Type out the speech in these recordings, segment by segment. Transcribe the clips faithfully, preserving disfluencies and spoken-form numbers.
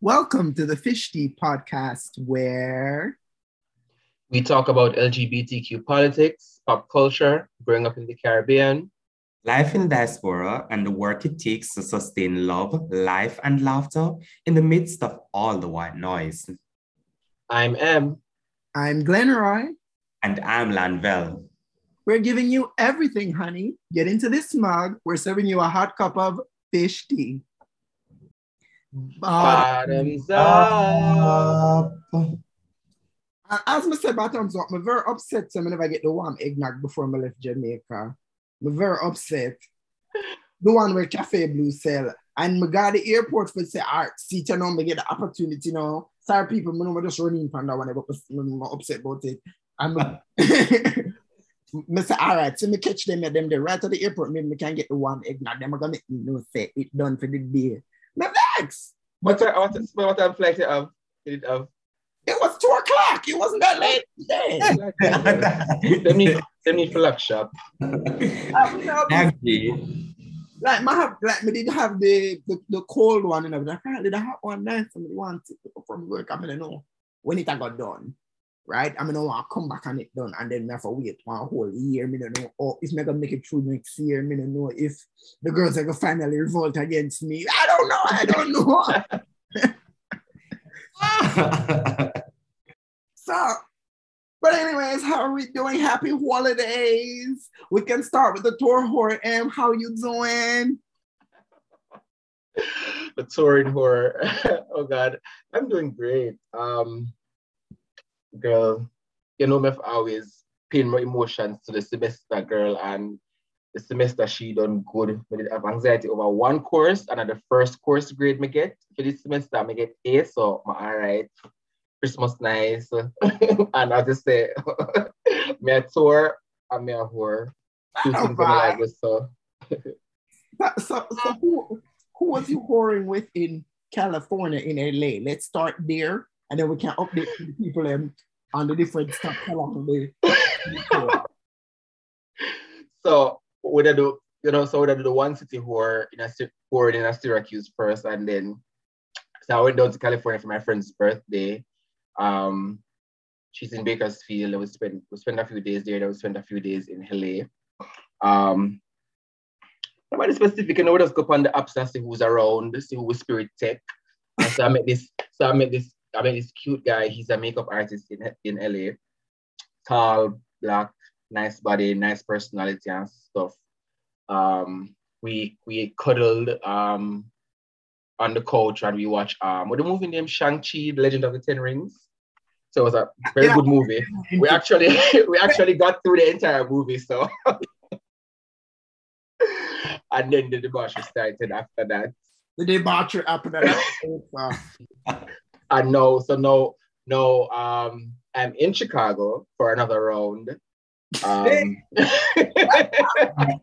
Welcome to the Fish Tea Podcast, where we talk about L G B T Q politics, pop culture, growing up in the Caribbean, life in diaspora, and the work it takes to sustain love, life, and laughter in the midst of all the white noise. I'm Em. I'm Glenroy. And I'm Lanvell. We're giving you everything, honey. Get into this mug. We're serving you a hot cup of fish tea. Bottoms up. As I said, bottoms up, I'm very upset so I never get the warm eggnog before I left Jamaica. I'm very upset. The one where Cafe Blue sell. And I got the airport for say, all right, see, you know, I get the opportunity now. Sorry, people, I don't just run in from that one. I'm upset about it. I'm I say, all right, so me catch them at them there right at the airport. Maybe I can get the warm eggnog. Then I'm going to no say it done for the day. My legs. What time? What, what time flight of? It of? It was two o'clock. It wasn't that late. Let me let me flag shop. Like my have like me did have the, the, the cold one and everything. I did the hot one night. Somebody wants it from work. I'm gonna know when it got done, right? I'm gonna want to come back and it done, and then I have to wait one whole year. Me don't know oh, if me gonna make it through next year. Me don't know if the girls are gonna finally revolt against me. I don't know. I don't know. So, but anyways, how are we doing? Happy holidays. We can start with the tour horror. Em, how you doing? The touring horror. Oh God, I'm doing great. Um, girl, you know me for always paying my emotions to the semester, girl, and the semester she done good. I have anxiety over one course, and at the first course grade me get for this semester, I get A, so I'm all right. Christmas nice, and I just say, me a tour and me a whore. Two things oh, I like this, so. so, so who, who was you whoring with in California, in L A? Let's start there, and then we can update the people um, on the different stuff. So we do, you know, so we do the one city whore in a whore in a Syracuse first, and then so I went down to California for my friend's birthday. Um, she's in Bakersfield. We spent we spent a few days there. Then we spent a few days in L A. Um, nobody specific. You know, we just go up on the apps and see who's around, see who is spirit tech. And so I met this. So I met this. I met this cute guy. He's a makeup artist in in L A. Tall, black, nice body, nice personality and stuff. Um, we we cuddled um, on the couch and we watched um, with the movie named Shang-Chi, The Legend of the Ten Rings. So it was a very yeah. good movie. We actually we actually got through the entire movie, so. And then the debauchery started after that. The debauchery after that. And no, so no, no, um, I'm in Chicago for another round. Um,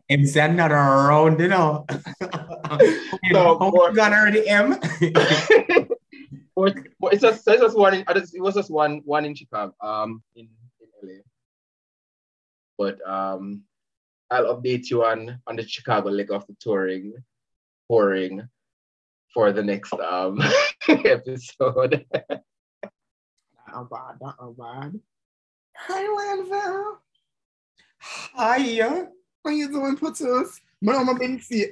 it's another round, you know. So more, got already M. Or, or it's just, it's just one. In, it was just one, one in Chicago, um, in, in L A. But um, I'll update you on on the Chicago leg of the touring, touring, for the next um episode. Not a bad, not a bad. Hi, Lanville. Hiya. How you doing, Putus? I've been to see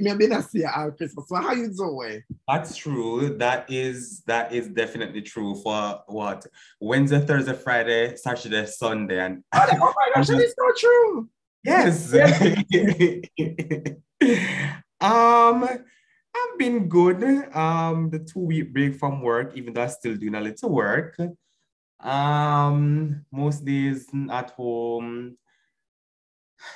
you all Christmas. So how you doing? That's true. That is that is definitely true for what? Wednesday, Thursday, Friday, Saturday, Sunday. And oh, oh my gosh, that is so true. Yes. yes. um I've been good. Um the two-week break from work, even though I'm still doing a little work. Um most days at home.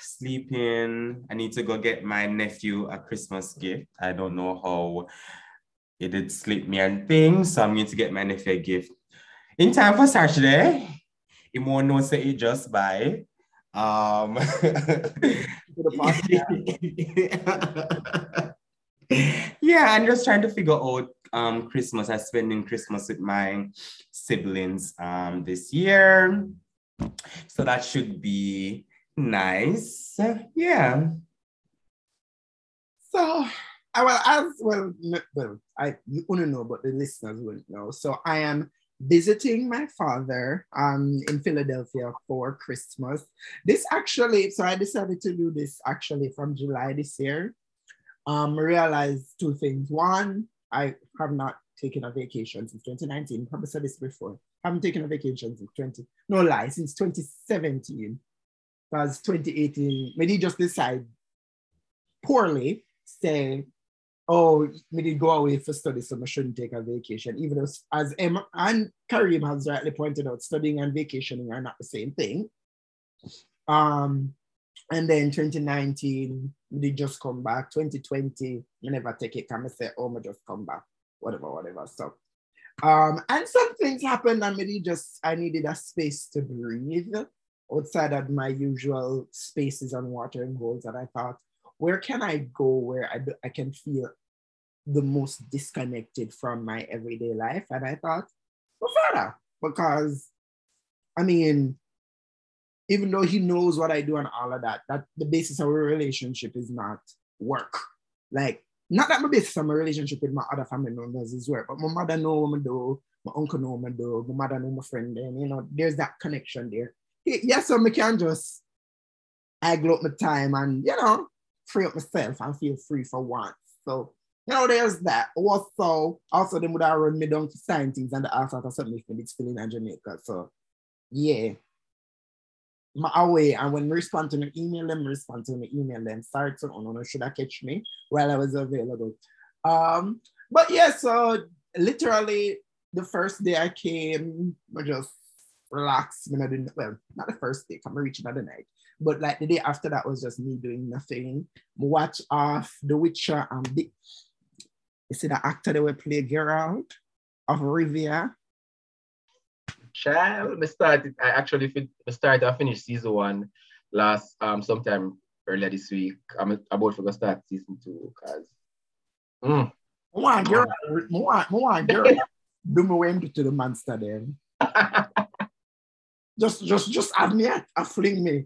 Sleeping. I need to go get my nephew a Christmas gift. I don't know how it did slip me and things, so I'm going to get my nephew a gift in time for Saturday. It won't know say it just by. Um, yeah, I'm just trying to figure out um Christmas. I'm spending Christmas with my siblings um this year, so that should be nice. Yeah. So I well, as well, well, I you only know, but the listeners wouldn't know. So I am visiting my father um in Philadelphia for Christmas. This actually, so I decided to do this actually from July this year. Um, I realized two things. One, I have not taken a vacation since twenty nineteen. Probably said this before. I haven't taken a vacation since twenty. No lie, since twenty seventeen. Because twenty eighteen, maybe just decide poorly, say, oh, maybe go away for study, so I shouldn't take a vacation. Even as, as Emma and Karim has rightly pointed out, studying and vacationing are not the same thing. Um, and then twenty nineteen, they just come back. twenty twenty, I never take it. Come and say, oh, I just come back. Whatever, whatever. So, um, and some things happened, and maybe just I needed a space to breathe outside of my usual spaces and watering holes. And I thought, where can I go where I, I can feel the most disconnected from my everyday life? And I thought, well, father, because I mean, even though he knows what I do and all of that, that the basis of our relationship is not work. Like, not that my basis of my relationship with my other family members is work, but my mother knows what I do, my uncle knows what I do, my mother knows my friend, and you know, there's that connection there. Yeah, so I can just idle up my time and, you know, free up myself and feel free for once. So, you know, there's that. Also, also them would have run me down to sign things and the art out of something it's feeling in Jamaica. So, yeah. My away, and when I respond to my email them, respond to my email them. Sorry to oh, no, no, should I catch me while I was available. Um, but yeah, so literally the first day I came, I just relax, when I didn't, well, not the first day, I'm reaching another night, but like the day after that was just me doing nothing. Watch off The Witcher and the, you see the actor that would play Geralt of Rivia. Child, I started, I actually started, I finished season one last, um, sometime earlier this week. I'm about to start season two because, mm. More Geralt, more Geralt, do me way to the monster then. Just, just, just have me at, and fling me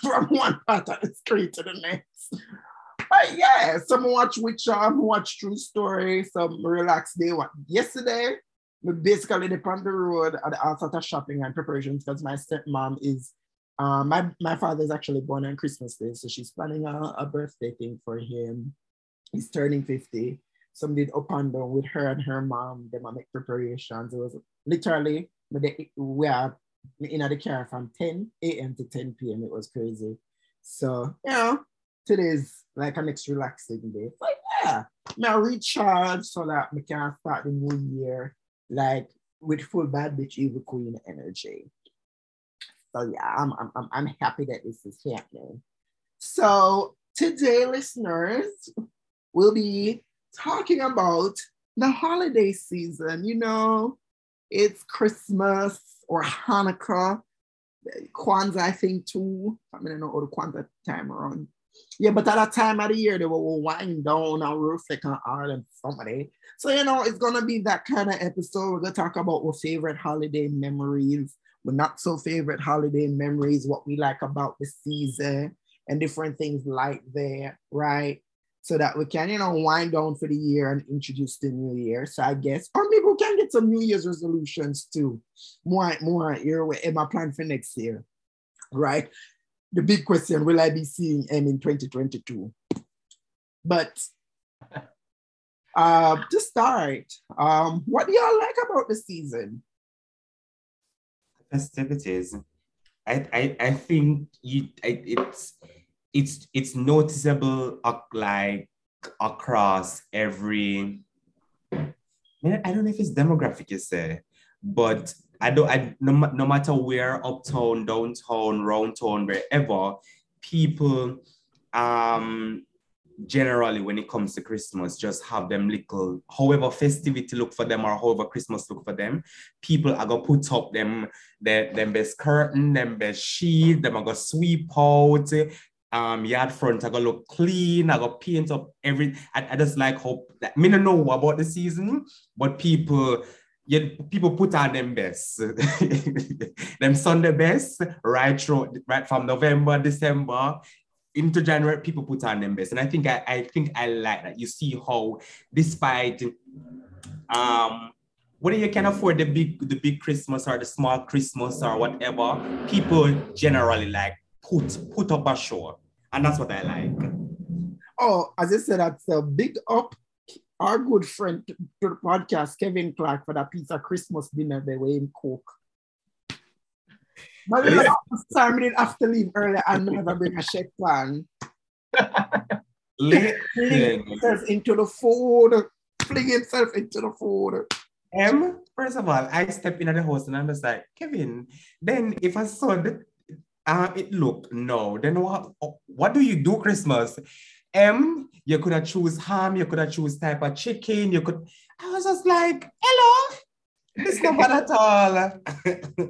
from one part of the screen to the next. But yeah, some watch Witcher, some watch True Story, some relax day. Yesterday, we basically dip on the road at the outset of shopping and preparations because my stepmom is, uh, my, my father is actually born on Christmas Day, so she's planning a, a birthday thing for him. He's turning fifty. So I did up and down with her and her mom. They make preparations. It was literally, we are in the car from ten a.m. to ten p.m. It was crazy. So, you know, today's like a next relaxing day. So, yeah, now recharge so that we can start the new year like with full bad bitch evil queen energy. So, yeah, I'm, I'm, I'm, I'm happy that this is happening. So, today, listeners, we'll be talking about the holiday season, you know. It's Christmas or Hanukkah, Kwanzaa, I think, too. I mean, I know all the Kwanzaa time around. Yeah, but at that time of the year, they will wind down and reflect on Ireland somebody. So, you know, it's going to be that kind of episode. We're going to talk about our favorite holiday memories, our not so favorite holiday memories, what we like about the season, and different things like that, right? So that we can, you know, wind down for the year and introduce the new year. So I guess, or maybe we can get some New Year's resolutions too. More, more here with my plan for next year, right? The big question, will I be seeing M in twenty twenty-two? But uh, to start, um, what do y'all like about the season? Festivities. I, I, I think you, I, it's... It's it's noticeable uh, like across every. I don't know if it's demographic you say, but I don't. I no, no matter where, uptown, downtown, roundtown, wherever, people, um, generally when it comes to Christmas, just have them little. However, festivity look for them, or however Christmas look for them, people are gonna put up them their them best curtain, them best sheet, them are gonna sweep out. Um, yard front, I gotta look clean, I gotta paint up everything. I, I just like hope that me don't know about the season, but people, yeah, people put on them best, them Sunday best, right through, right from November, December, into January, people put on them best. And I think I, I think I like that. You see how, despite um, whether you can afford the big the big Christmas or the small Christmas or whatever, people generally like put put up a show. And that's what I like. Oh, as I said, that's a big up. Our good friend to the podcast, Kevin Clark, for that pizza Christmas dinner they were in Coke. But we didn't have to leave early and never bring a shake pan. Fling himself into the food. Fling himself into the food. Um, first of all, I stepped into the house and I'm just like, Kevin, then if I saw the, uh, it looked, no, then what, what do you do Christmas? Um, you could have choose ham, you could have choose type of chicken, you could, I was just like, hello, it's not bad at all.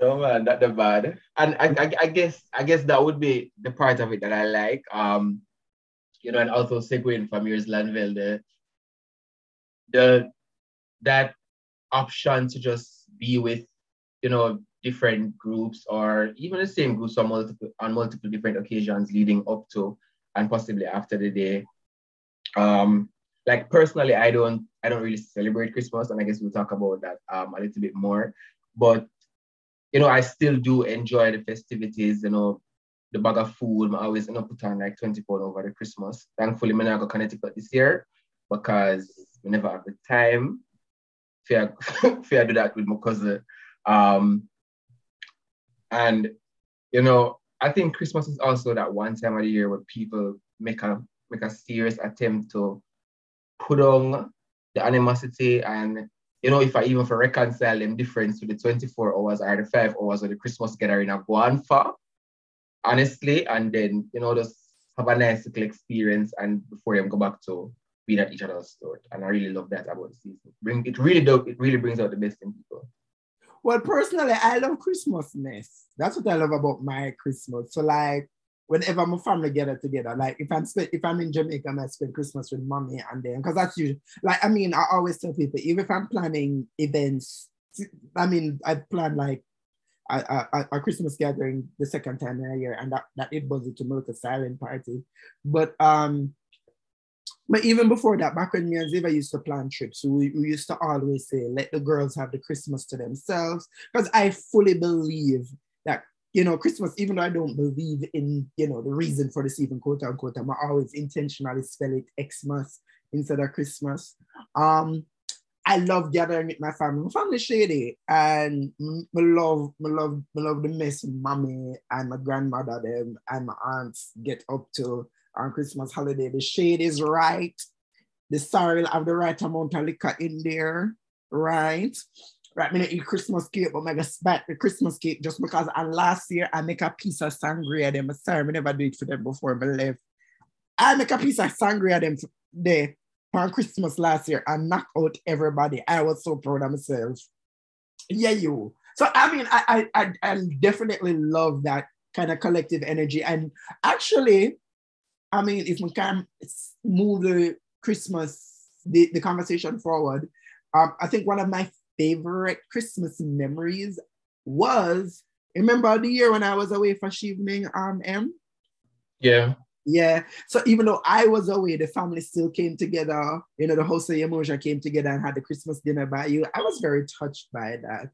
No man, not the bad. And I, I, I guess I guess that would be the part of it that I like. Um, you know, and also segueing from yours, Lanville, the, the that option to just be with, you know, different groups or even the same groups on multiple on multiple different occasions leading up to and possibly after the day. Um, like personally, I don't I don't really celebrate Christmas, and I guess we'll talk about that um a little bit more. But you know, I still do enjoy the festivities, you know, the bag of food. I always, you know, put on like twenty pounds over the Christmas. Thankfully, I'm not going to Connecticut this year because we never have the time. Fair, fair do that with my cousin. Um, and, you know, I think Christmas is also that one time of the year where people make a, make a serious attempt to put on the animosity and, you know, if I even for reconcile them difference to the twenty-four hours or the five hours of the Christmas gathering I go on for, honestly, and then, you know, just have a nice little experience and before them go back to being at each other's throat. And I really love that about the season. Bring it really dope, it really brings out the best in people. Well, personally, I love Christmasness. That's what I love about my Christmas. So like whenever my family gather together, like if I'm if I'm in Jamaica and I spend Christmas with mommy and then, because that's usually, like, I mean, I always tell people, even if I'm planning events, I mean, I plan like a, a, a Christmas gathering the second time in a year and that, that it was a Jamaica silent party. But um, but even before that, back when me and Ziva used to plan trips, we, we used to always say, let the girls have the Christmas to themselves, because I fully believe that, you know, Christmas, even though I don't believe in, you know, the reason for the season, quote unquote, I'm always intentionally spell it Xmas instead of Christmas. Um, I love gathering with my family. My family shady, and I love, I love, I love the mess mommy and my grandmother them and my aunts get up to on Christmas holiday. The shade is right. The sorrel have the right amount of liquor in there, right? Right, I eat Christmas cake, but I got spat the Christmas cake just because and last year I make a piece of sangria them. Sorry, I never do it for them before I left. I make a piece of sangria them there for Christmas last year and knock out everybody. I was so proud of myself. Yeah, you. So I mean, I I I, I definitely love that kind of collective energy. And actually, I mean, if we can move the Christmas, the, the conversation forward, um, I think one of my favorite Christmas memories was, remember the year when I was away for evening, um, M? Yeah. Yeah. So even though I was away, the family still came together. You know, the host of Yemoja came together and had the Christmas dinner by you. I was very touched by that.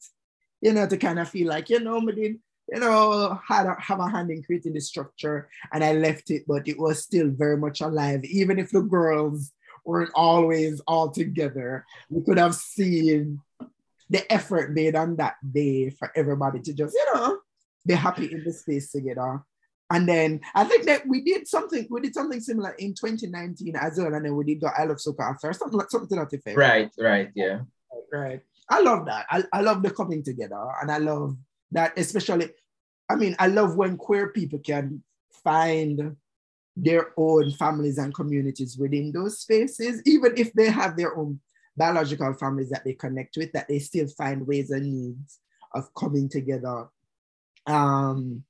You know, to kind of feel like, you know, we did, you know, had a, have a hand in creating the structure and I left it, but it was still very much alive. Even if the girls weren't always all together, we could have seen the effort made on that day for everybody to just, you know, be happy in the space together. And then I think that we did something, we did something similar in twenty nineteen as well. And then we did the I Love Soca after, something like something to that effect. Right, right, yeah. Right, right. I love that. I, I love the coming together. And I love that, especially, I mean, I love when queer people can find their own families and communities within those spaces, even if they have their own biological families that they connect with, that they still find ways and needs of coming together um,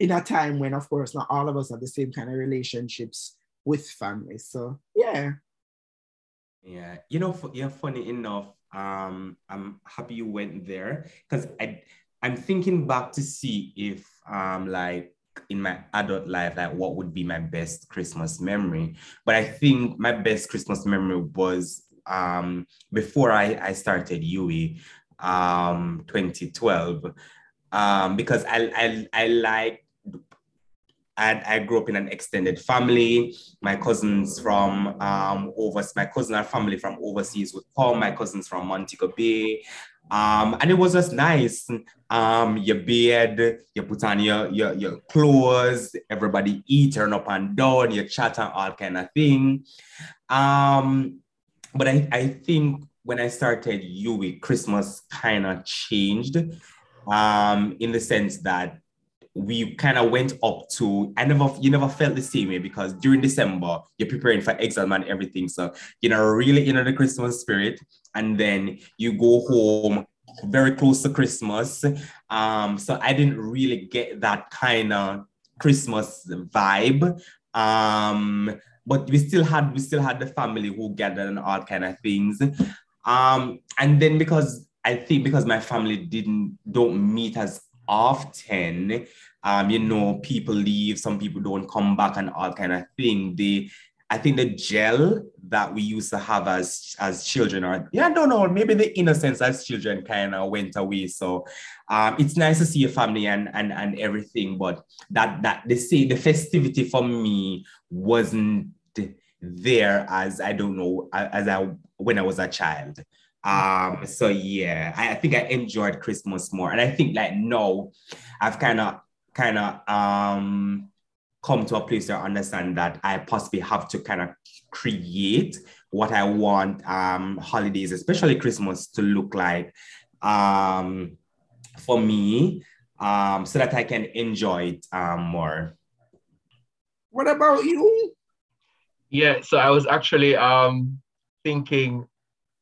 in a time when, of course, not all of us have the same kind of relationships with families. So, yeah. Yeah, you know, f- yeah, funny enough, um, I'm happy you went there because I'm thinking back to see if um, like in my adult life, like what would be my best Christmas memory. But I think my best Christmas memory was um, before I, I started U W E, um, twenty twelve, um, because I I, I like, I, I grew up in an extended family. My cousins from um, overseas, my cousin and family from overseas would come, my cousins from Montego Bay. Um, and it was just nice. Um, your beard, you put on your, your, your clothes, everybody eat, turn up and down, you chat and all kind of thing. Um, but I, I think when I started U W E, Christmas kind of changed um, in the sense that we kind of went up to, I never, you never felt the same way, because during December, you're preparing for exam and everything. So, you know, really into the Christmas spirit. And then you go home very close to Christmas. Um, so I didn't really get that kind of Christmas vibe. Um, but we still had, we still had the family who gathered and all kind of things. Um, and then because I think because my family didn't, don't meet as often, um, you know, people leave, some people don't come back and all kind of thing. They, I think the gel that we used to have as as children, or yeah, I don't know, maybe the innocence as children kind of went away. So um, it's nice to see your family and and and everything, but that that they say the festivity for me wasn't there as I don't know as I when I was a child. Um, so yeah, I, I think I enjoyed Christmas more. And I think like now I've kind of, kind of, um, come to a place to understand that I possibly have to kind of create what I want, um, holidays, especially Christmas, to look like, um, for me, um, so that I can enjoy it, um, more. What about you? Yeah. So I was actually, um, thinking,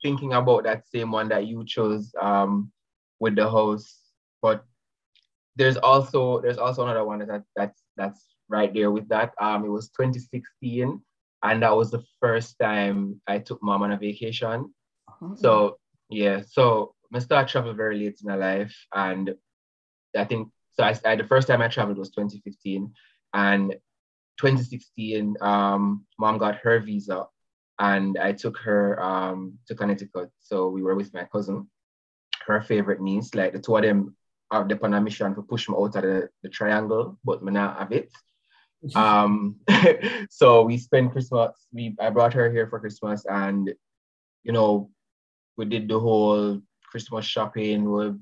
thinking about that same one that you chose um, with the house, but there's also there's also another one that that's that's right there with that. Um, it was twenty sixteen, and that was the first time I took mom on a vacation. Mm-hmm. So yeah, so I started traveling very late in my life, and I think so. I, I the first time I traveled was twenty fifteen, and twenty sixteen, um, mom got her visa. And I took her um, to Connecticut. So we were with my cousin, her favorite niece. Like the two of them are on a mission to push me out of the, the triangle, but me not have it. Um, so we spent Christmas. We I brought her here for Christmas, and you know, we did the whole Christmas shopping. We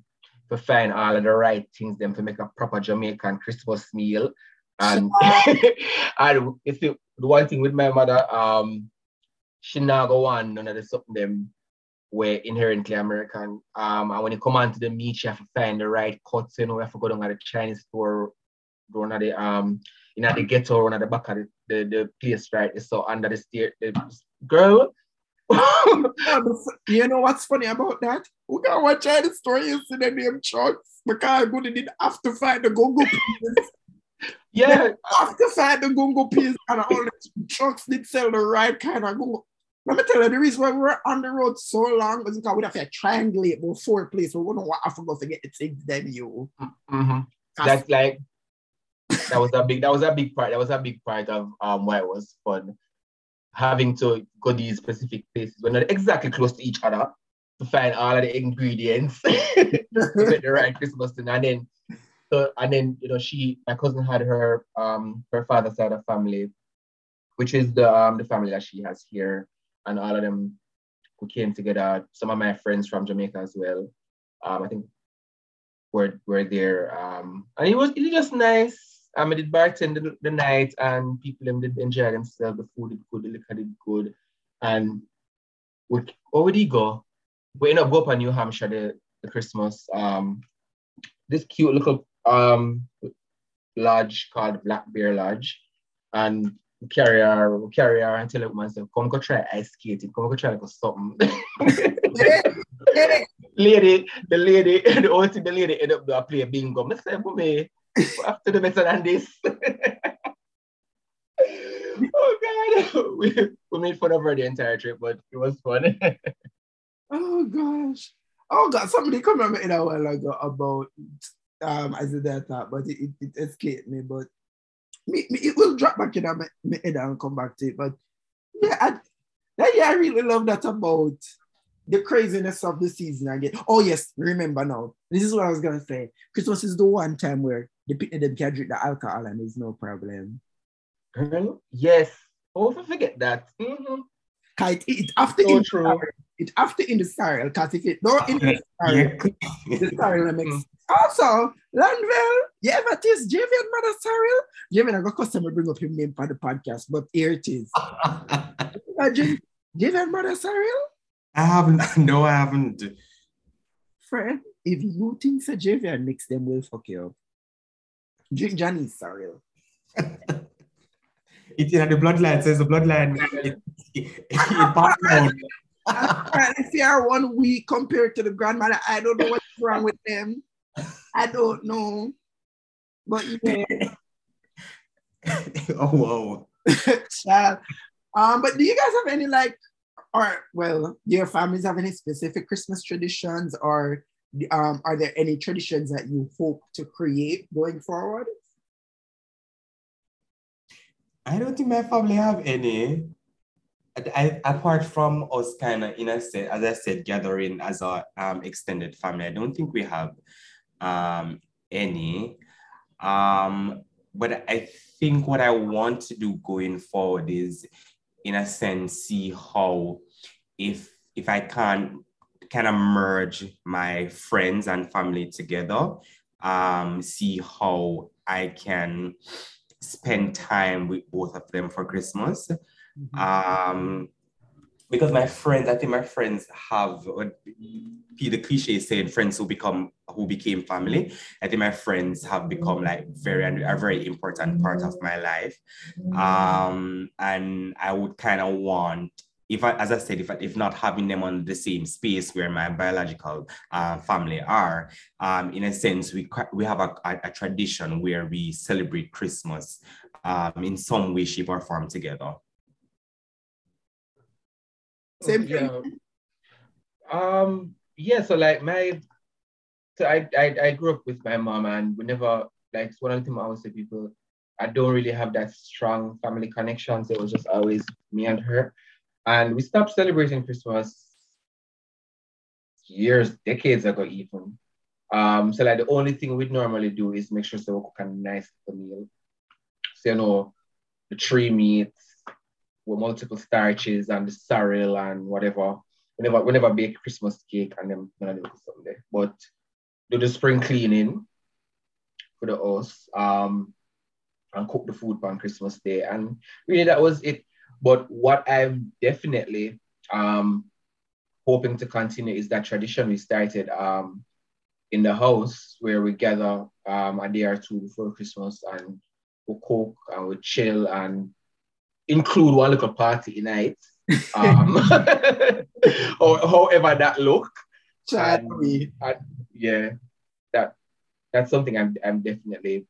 to find all of the right things, then to make a proper Jamaican Christmas meal. And and it's the, the one thing with my mother. Um, She not go on none of the something them were inherently American. Um, and when you come on to the meat, you have to find the right cuts, you know, you have to go down at the Chinese store, run at the um in at the ghetto, run at the back of the, the, the place, right? So under the stair the girl. You know what's funny about that? We got one Chinese store used to the name Chucks because I didn't have to find the go-go pieces. Yeah. After find the go-go pieces and all the trucks did sell the right kind of go. Let me tell you, the reason why we were on the road so long was because we'd have to triangulate before place. We wouldn't want to go to get the things then you. Mm-hmm. That's like that was a big that was a big part. That was a big part of um why it was fun. Having to go to these specific places. We're not exactly close to each other to find all of the ingredients to get the right Christmas dinner. And then so and then you know she my cousin had her um her father's side of family, which is the um the family that she has here, and all of them who came together. Some of my friends from Jamaica as well, um I think were were there, um and it was it was just nice. Um, I did bartend the, the night, and people them did enjoy themselves. The food did good, the liquor did good, and what where would he go? We ended up go up in New Hampshire the, the Christmas. Um, this cute little um lodge called Black Bear Lodge, and we carry her we carry her and tell the woman, say, come go try ice skating, come go try like something. lady the lady the old thing the lady end up there play bingo. I said, for me after the better than this. Oh god, we, we made fun of her the entire trip, but it was fun. oh gosh oh god somebody commented a while ago about um, as that thought, but it, it, it escaped me. But me, me, it will drop back in my, my head and come back to it. But yeah, I, that, yeah, I really love that about the craziness of the season again. Oh yes, remember now. This is what I was gonna say. Christmas is the one time where the people them can drink the alcohol and there's no problem. Girl, yes. Oh, forget that. Mm-hmm. It, it after so in true. It after in the sorrel, because if it don't in the sorrel, the sorrel makes sense. Also, Landville, you ever taste Javian mother sorrel? Javian, I got customer bring up his name for the podcast, but here it is. Imagine Javian mother sorrel? I haven't. No, I haven't. Friend, if you think so, Javian makes them will fuck you up. Drink Johnny's sorrel. It's in the bloodline, says the bloodline. If you are one week compared to the grandmother, I don't know what's wrong with them. I don't know. But you know. Oh, wow. um, but do you guys have any, like, or, well, do your families have any specific Christmas traditions, or um, are there any traditions that you hope to create going forward? I don't think my family have any. I, I, apart from us kind of, in a set, as I said, gathering as our um, extended family, I don't think we have um, any. Um, but I think what I want to do going forward is, in a sense, see how, if if I can kind of merge my friends and family together, um, see how I can spend time with both of them for Christmas. Mm-hmm. Um, because my friends, I think my friends have the cliche saying friends who become who became family. I think my friends have become like very a very important part of my life. Um, and I would kind of want, if I, as I said, if I, if not having them on the same space where my biological uh, family are, um, in a sense, we we have a, a, a tradition where we celebrate Christmas um, in some way, shape, or form together. Same thing. Yeah. Um. Yeah. So like my, so I, I I grew up with my mom, and whenever like one of the things I always say people, I don't really have that strong family connection. So it was just always me and her. And we stopped celebrating Christmas years, decades ago even. Um, so like the only thing we'd normally do is make sure so we cook a nice meal. So you know, the three meats with multiple starches and the sorrel and whatever. Whenever whenever bake Christmas cake and then none of them someday. But do the spring cleaning for the house, um, and cook the food on Christmas Day. And really that was it. But what I'm definitely um, hoping to continue is that tradition we started um, in the house, where we gather um, a day or two before Christmas and we cook and we chill and include one little party in it, um, or however that look. And, and yeah, that that's something I'm I'm definitely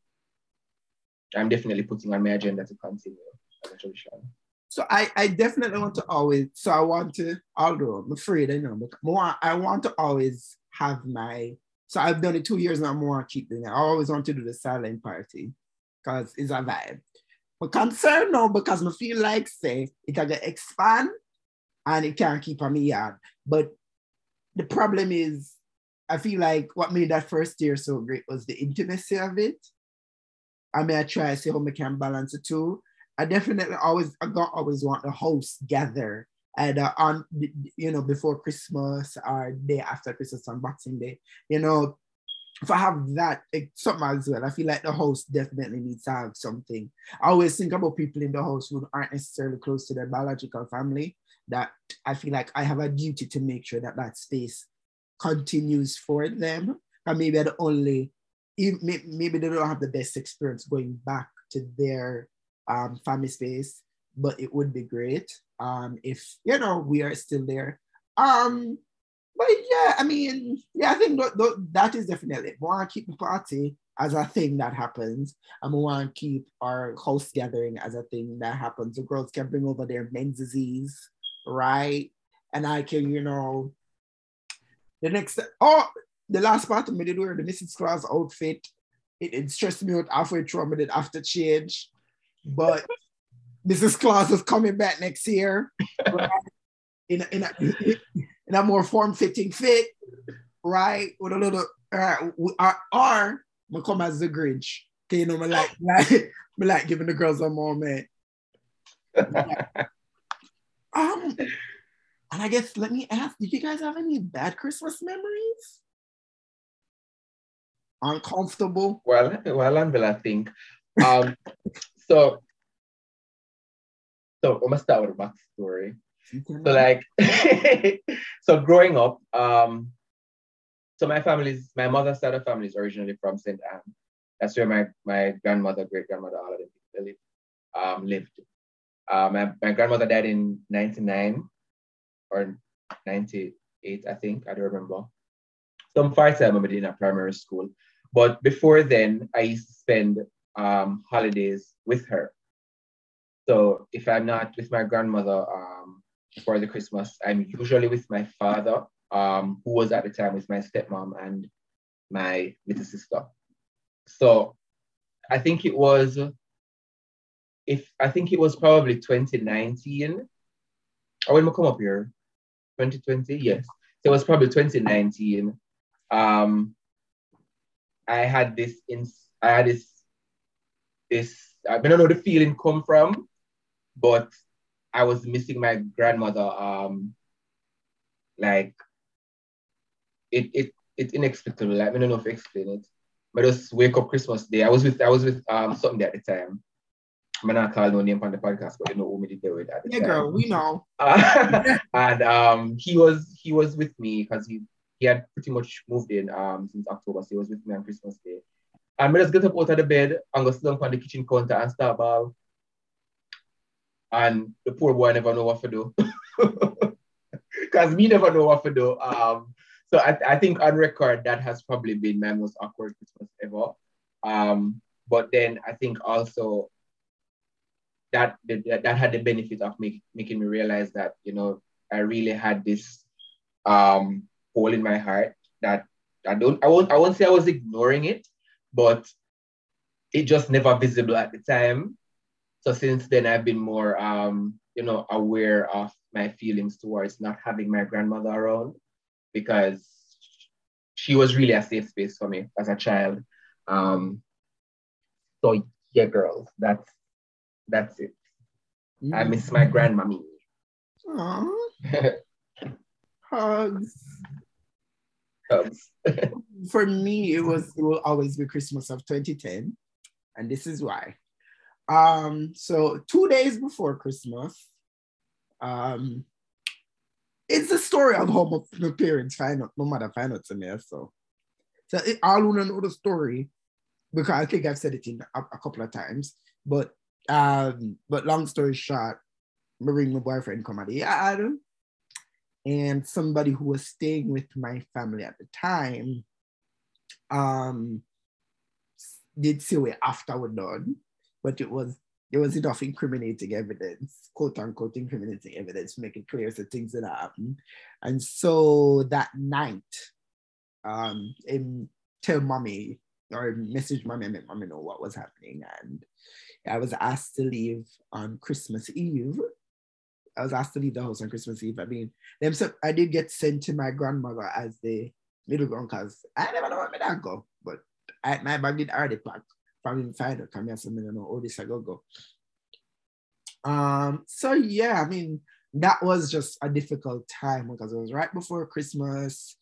I'm definitely putting on my agenda to continue as a tradition. So I, I definitely want to always, so I want to, although I'm afraid, I know, but more, I want to always have my, so I've done it two years now, more I keep doing it. I always want to do the silent party because it's a vibe. But concern now, because I feel like, say, it can get expand and it can't keep on me yard. But the problem is, I feel like what made that first year so great was the intimacy of it. I may try to see how we can balance it too. I definitely always, I don't always want the house gather either on, you know, before Christmas or day after Christmas on Boxing Day. You know, if I have that, it's something as well. I feel like the house definitely needs to have something. I always think about people in the house who aren't necessarily close to their biological family, that I feel like I have a duty to make sure that that space continues for them. And maybe they're the only, maybe they don't have the best experience going back to their Um, family space, but it would be great um, if, you know, we are still there. Um, but yeah, I mean, yeah, I think th- th- that is definitely it. We want to keep the party as a thing that happens, and we want to keep our house gathering as a thing that happens. The girls can bring over their men's disease, right? And I can, you know, the next, oh, the last part of me did wear the Missus Claus outfit. It, it stressed me out halfway through. I did after change. But Missus Claus is coming back next year. Right? in, in, a, in a more form-fitting fit, right? With a little, uh, or, or I come as the Grinch. Okay, you know, I like, like, like giving the girls a moment. Yeah. Um, and I guess, let me ask, do you guys have any bad Christmas memories? Uncomfortable? Well, well, Angela, I think. Um, so, so I'm gonna start with a backstory. So like, so growing up, um, so my family's, my mother's side of family is originally from Saint Anne. That's where my, my grandmother, great-grandmother, all of them lived. Um, lived. Uh, my, my grandmother died in ninety-nine or ninety-eight, I think. I don't remember. Some far time I did in a primary school. But before then, I used to spend um, holidays with her. So if I'm not with my grandmother um, for the Christmas, I'm usually with my father, um, who was at the time with my stepmom and my little sister. So I think it was... If I think it was probably twenty nineteen, or when we come up here, twenty twenty, yes. So it was probably twenty nineteen. Um, I had this, in, I had this, this. I don't know where the feeling come from, but I was missing my grandmother. Um, like it, it, it's inexplicable. Like, I don't know if I explain it, but just wake up Christmas Day. I was with, I was with um something at the time. I'm not calling no name on the podcast, but you know who we did with at the yeah, time. Girl, we know. Uh, and um, he was he was with me because he, he had pretty much moved in um since October, so he was with me on Christmas Day. And I just get up out of the bed and go sit down on the kitchen counter and start ball. And the poor boy never know what to do. Because me never know what to do. Um, so I, I think on record, that has probably been my most awkward Christmas ever. Um, but then I think also, That, that that had the benefit of make, making me realize that, you know, I really had this um, hole in my heart that I don't, I won't, I won't say I was ignoring it, but it just never visible at the time. So since then, I've been more, um, you know, aware of my feelings towards not having my grandmother around, because she was really a safe space for me as a child. Um, so yeah, girls, that's, That's it. Mm. I miss my grandmommy. Aww. Hugs. Hugs. For me, it was it will always be Christmas of twenty ten, and this is why. Um, so two days before Christmas, um, it's the story of how my parents find out, my mother find out to me. So, so it, I don't know the story because I think I've said it in a, a couple of times, but. Um, but long story short, my ring my boyfriend come at the yard, and somebody who was staying with my family at the time, um, did see we after we're done, but it was there was enough incriminating evidence, quote unquote incriminating evidence, to make it clear so things that happened, and so that night, um, him tell mommy or message mommy, make mommy know what was happening and. I was asked to leave on Christmas Eve. I was asked to leave the house on Christmas Eve. I mean, them, so I did get sent to my grandmother as the middle ground because I never know where my dad go. But I, my bag did already pack from find come here, so I don't know all this I go go. Um, so yeah, I mean, that was just a difficult time because it was right before Christmas.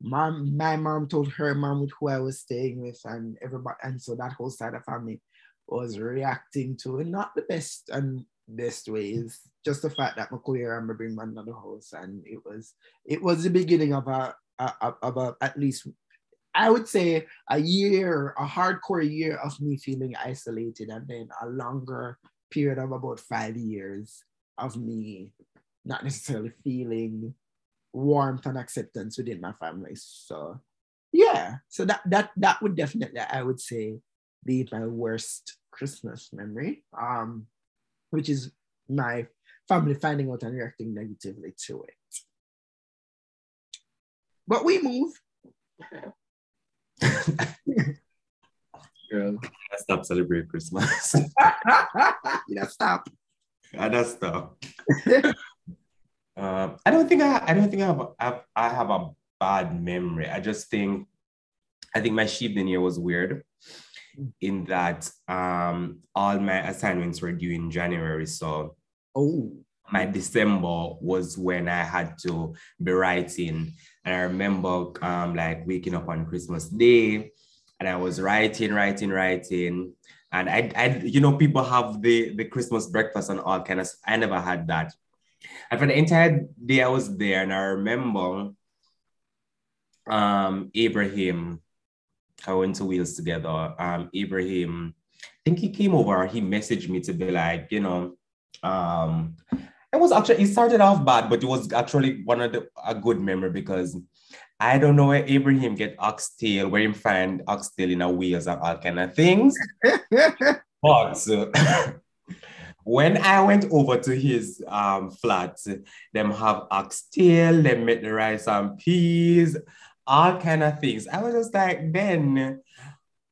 Mom, my mom told her mom with who I was staying with and everybody, and so that whole side of family was reacting to in not the best and best ways. Just the fact that my career and my bring man another house, and it was it was the beginning of a, a of a at least I would say a year, a hardcore year of me feeling isolated, and then a longer period of about five years of me not necessarily feeling warmth and acceptance within my family. So yeah, so that that that would definitely I would say. Be my worst Christmas memory, um, which is my family finding out and reacting negatively to it. But we move Girl, I stop celebrating Christmas. You don't stop. I don't stop. um, I don't think I. I don't think I have, I. I have a bad memory. I just think. I think my sheepdom year was weird, in that um, all my assignments were due in January, so. Oh. My December was when I had to be writing. And I remember um, like waking up on Christmas Day and I was writing, writing, writing. And I, I you know, people have the, the Christmas breakfast and all kind of stuff. I never had that. And for the entire day I was there, and I remember um, Abraham, I went to Wheels together. Um, Abraham, I think he came over, he messaged me to be like, you know, um, it was actually, it started off bad, but it was actually one of the, a good memory, because I don't know where Abraham get oxtail, where him find oxtail in our wheels and all kind of things. But uh, when I went over to his um, flat, them have oxtail, them make the rice and peas, all kind of things. I was just like, then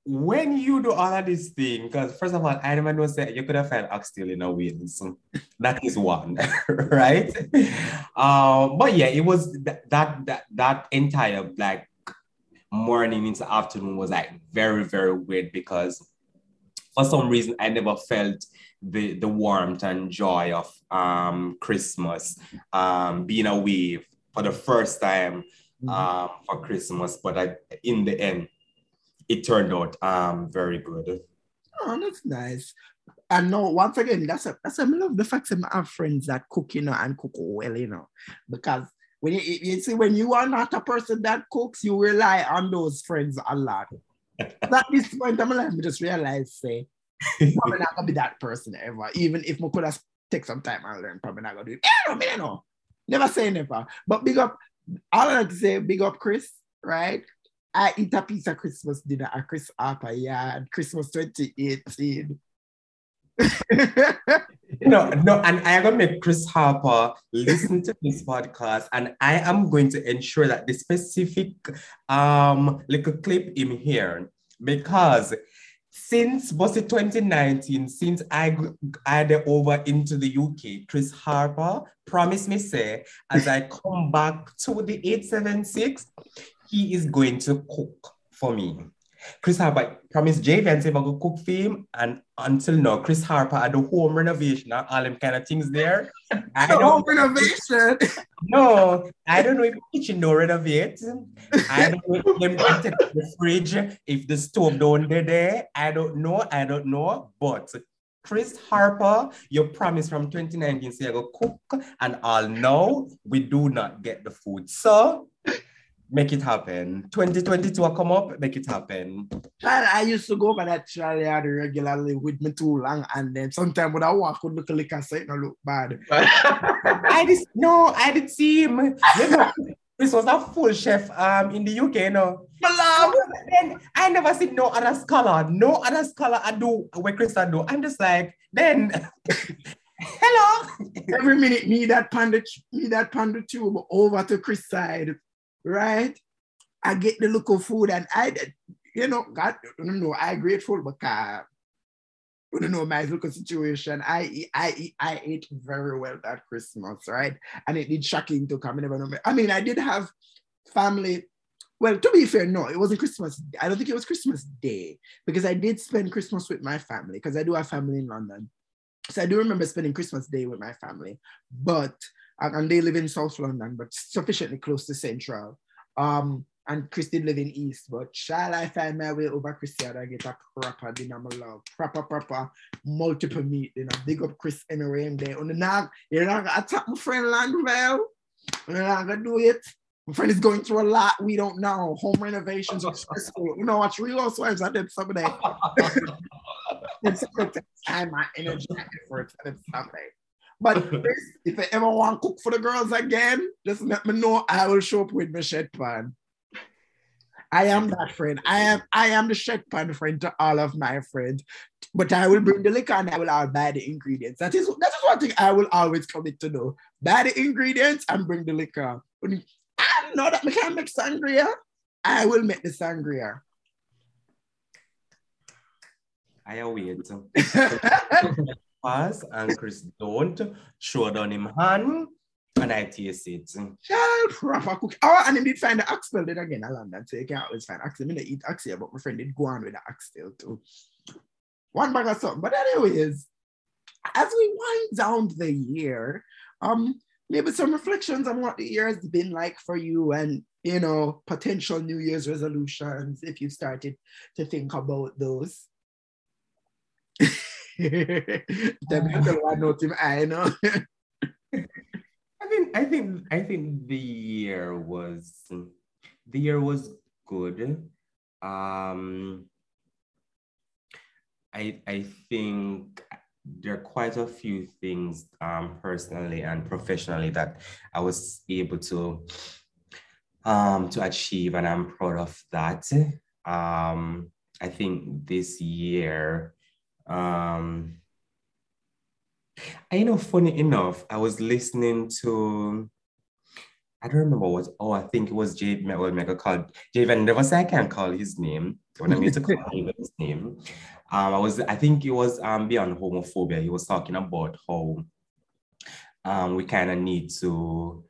when you do all of this thing, because first of all, I never know that you could have found oxtail in a wheels. That is one, right? Uh, but yeah, it was th- that that that entire like morning into afternoon was like very, very weird, because for some reason I never felt the the warmth and joy of um Christmas, um being away for the first time um mm-hmm. for Christmas. But I, in the end, it turned out um very good. Oh, that's nice. And no, once again, that's a that's a I love the fact that I have friends that cook, you know, and cook well, you know, because when you, you see, when you are not a person that cooks, you rely on those friends a lot. At this point, I'm like, I just realized, say, probably not gonna be that person ever. Even if I could have take some time and learn, probably not gonna do it. I don't know. Never say never. But big up, I don't like to say big up, Chris, right? I eat a piece of Christmas dinner at Chris Harper Yard, Christmas twenty eighteen. no, no, and I am going to make Chris Harper listen to this podcast, and I am going to ensure that the specific um little clip in here, because since was it twenty nineteen, since I added over into the U K, Chris Harper promised me, say, as I come back to the eight seven six, he is going to cook for me. Chris Harper promised J V and say, I'm going to cook for him. And until now, Chris Harper had the home renovation and all them kind of things there. I the home renovation? No, I don't know if the kitchen don't renovate. I don't know if them can take the fridge, if the stove don't be there. I don't know, I don't know. But Chris Harper, your promise from twenty nineteen, say, I'm going to cook. And all now, we do not get the food. So, make it happen. twenty twenty-two will come up, make it happen. I used to go over that chalet regularly with me too long, and then sometimes when I walk, I would look like I said, it don't look bad. I just, no, I didn't see him. You know, this was a full chef um, in the U K, no? Then I never seen no other scholar, no other scholar I do where Chris I do. I'm just like, then... Hello! Every minute, me that panda, me that panda tube over to Chris' side. Right, I get the local food, and I, you know, God, no, no, I'm grateful because, you don't know, my local situation. I, I, I ate very well that Christmas, right? And it did shocking to come. I never know. I mean, I did have family. Well, to be fair, no, it wasn't Christmas. I don't think it was Christmas Day, because I did spend Christmas with my family, because I do have family in London, so I do remember spending Christmas Day with my family, but. And they live in South London, but sufficiently close to Central. Um, and Chris did live in East, but shall I find my way over Chris and I get a proper dinner, my love. Proper, proper, multiple meat dinner. Big up Chris anyway in there. You're not going to attack my friend Landville. You're not going to do it. My friend is going through a lot. We don't know. Home renovations are stressful. You know, watch Real Housewives. I did some of that. It's time, my energy, my effort, and something. But Chris, if I ever want to cook for the girls again, just let me know. I will show up with my shed pan. I am that friend. I am I am the shed pan friend to all of my friends. But I will bring the liquor and I will all buy the ingredients. That is, that is one thing I will always commit to do. Buy the ingredients and bring the liquor. I know that we can make sangria. I will make the sangria. I wait. Pass and Chris don't. Show down him hand and I taste it. Child, proper cook. Oh, and him did find the ox tail again in London, so you can't always find ox tail. I mean, they eat ox tail, but my friend did go on with the ox tail too. One bag of something. But anyways, as we wind down the year, um, maybe some reflections on what the year has been like for you and, you know, potential New Year's resolutions, if you started to think about those. I know. I think I think I think the year was the year was good. Um I I think there are quite a few things um personally and professionally that I was able to um to achieve, and I'm proud of that. Um I think this year um I know, funny enough, I was listening to, I don't remember what, oh, I think it was Jay, well, Mega called, Jay Van never said I can't call his name, when I made to call him his name, um, I was, I think it was um, Beyond Homophobia, he was talking about how um, we kind of need to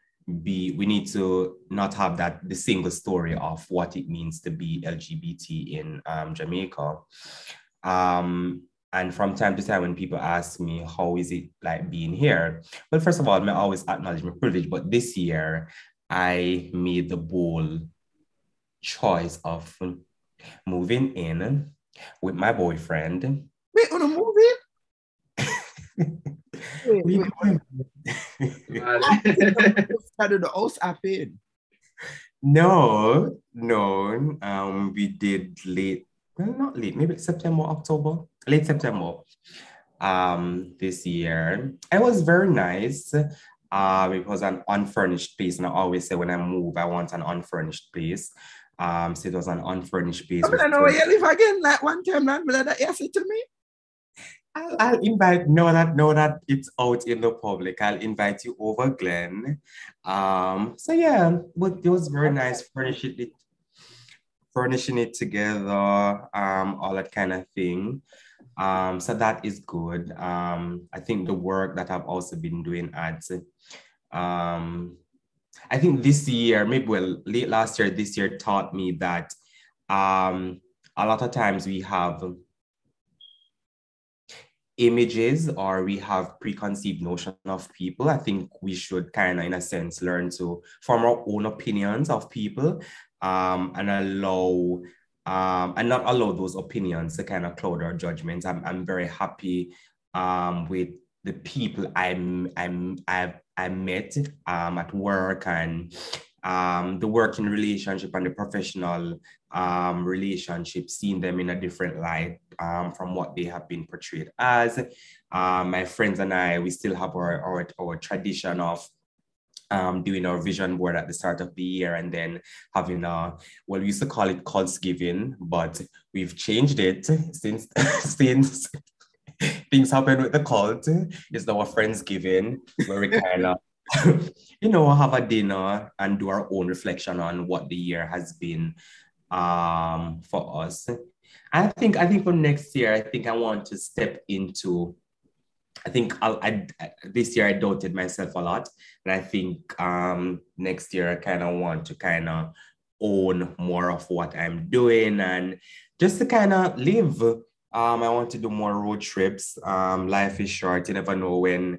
be, we need to not have that, the single story of what it means to be L G B T in um, Jamaica. Um, And from time to time, when people ask me, how is it like being here? Well, first of all, I always acknowledge my privilege, but this year I made the bold choice of moving in with my boyfriend. Wait, on a movie? Wait, we wait, wait. The house I've been. No, no. Um, we did late, well, not late, maybe September, October. Late September um, this year. It was very nice. Uh, it was an unfurnished place. And I always say when I move, I want an unfurnished place. Um, so it was an unfurnished place. I don't know where you live again. Like one time, that brother asked it to me. I'll, I'll invite, no, that, no, that it's out in the public. I'll invite you over, Glenn. Um, so yeah, but it was very nice. Furnish it, furnishing it together, um, all that kind of thing. Um, so that is good. Um, I think the work that I've also been doing at, um, I think this year, maybe well, late last year, this year taught me that um, a lot of times we have images or we have preconceived notion of people. I think we should kind of, in a sense, learn to form our own opinions of people um, and allow Um, and not allow those opinions to kind of cloud our judgments. I'm I'm very happy um, with the people I'm I'm I've I met um, at work and um, the working relationship and the professional um, relationship. Seeing them in a different light um, from what they have been portrayed as. Uh, my friends and I, we still have our our, our tradition of. Um, doing our vision board at the start of the year and then having a, well, we used to call it Cultsgiving, but we've changed it since since things happened with the cult. It's now a Friendsgiving where we kind of, you know, have a dinner and do our own reflection on what the year has been um, for us. I think, I think for next year, I think I want to step into I think I'll, I, this year I doubted myself a lot. And I think um, next year I kind of want to kind of own more of what I'm doing and just to kind of live. Um, I want to do more road trips. Um, life is short. You never know when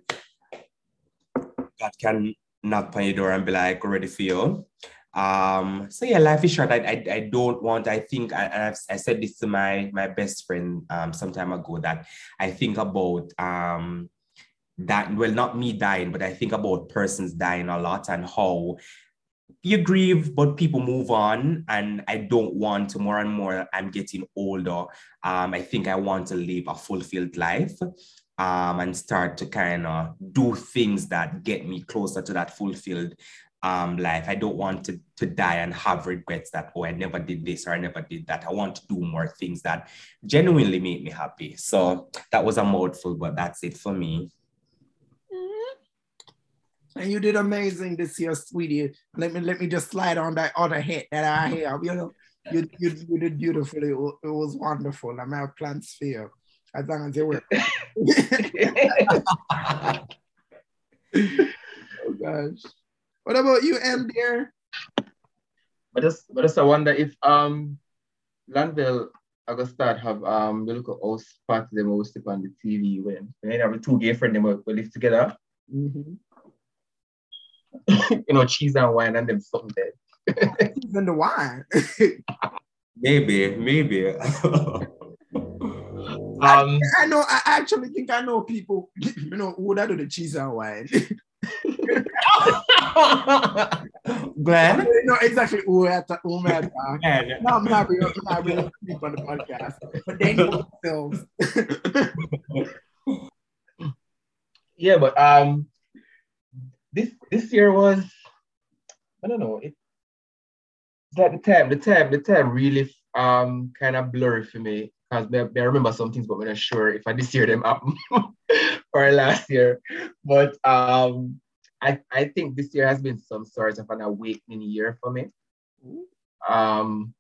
God can knock on your door and be like, ready for you. Um, so yeah, life is short. I, I, I don't want, I think, I, I've, I said this to my, my best friend um, some time ago that I think about um, that, well, not me dying, but I think about persons dying a lot and how you grieve, but people move on. And I don't want to, more and more, I'm getting older. Um, I think I want to live a fulfilled life. Um, and start to kind of do things that get me closer to that fulfilled um, life. I don't want to, to die and have regrets that, oh, I never did this or I never did that. I want to do more things that genuinely make me happy. So that was a mouthful, but that's it for me. Mm-hmm. And you did amazing this year, sweetie. Let me let me just slide on that other hat that I have. You know, you you, you did beautifully. It was, it was wonderful. I have plans for you, as long as you work. Oh gosh. What about you, Em, dear? But just, but just I wonder if um, Landville Augustad have um the local house party they most step on the T V when they have a two gay friend they will live together. Mm-hmm. You know, cheese and wine and them something there. Cheese and the wine. maybe, maybe. um, I, I know. I actually think I know people. You know, who that do the cheese and wine. Glenn? I know exactly who I talk about. Now I'm not real people on the podcast, but they know themselves. Yeah, but um, this this year was, I don't know. It's like the time, the time, the time really um kind of blurry for me because I, I remember some things, but I'm not sure if I this year them happen or last year. But um. I, I think this year has been some sort of an awakening year for me. Um,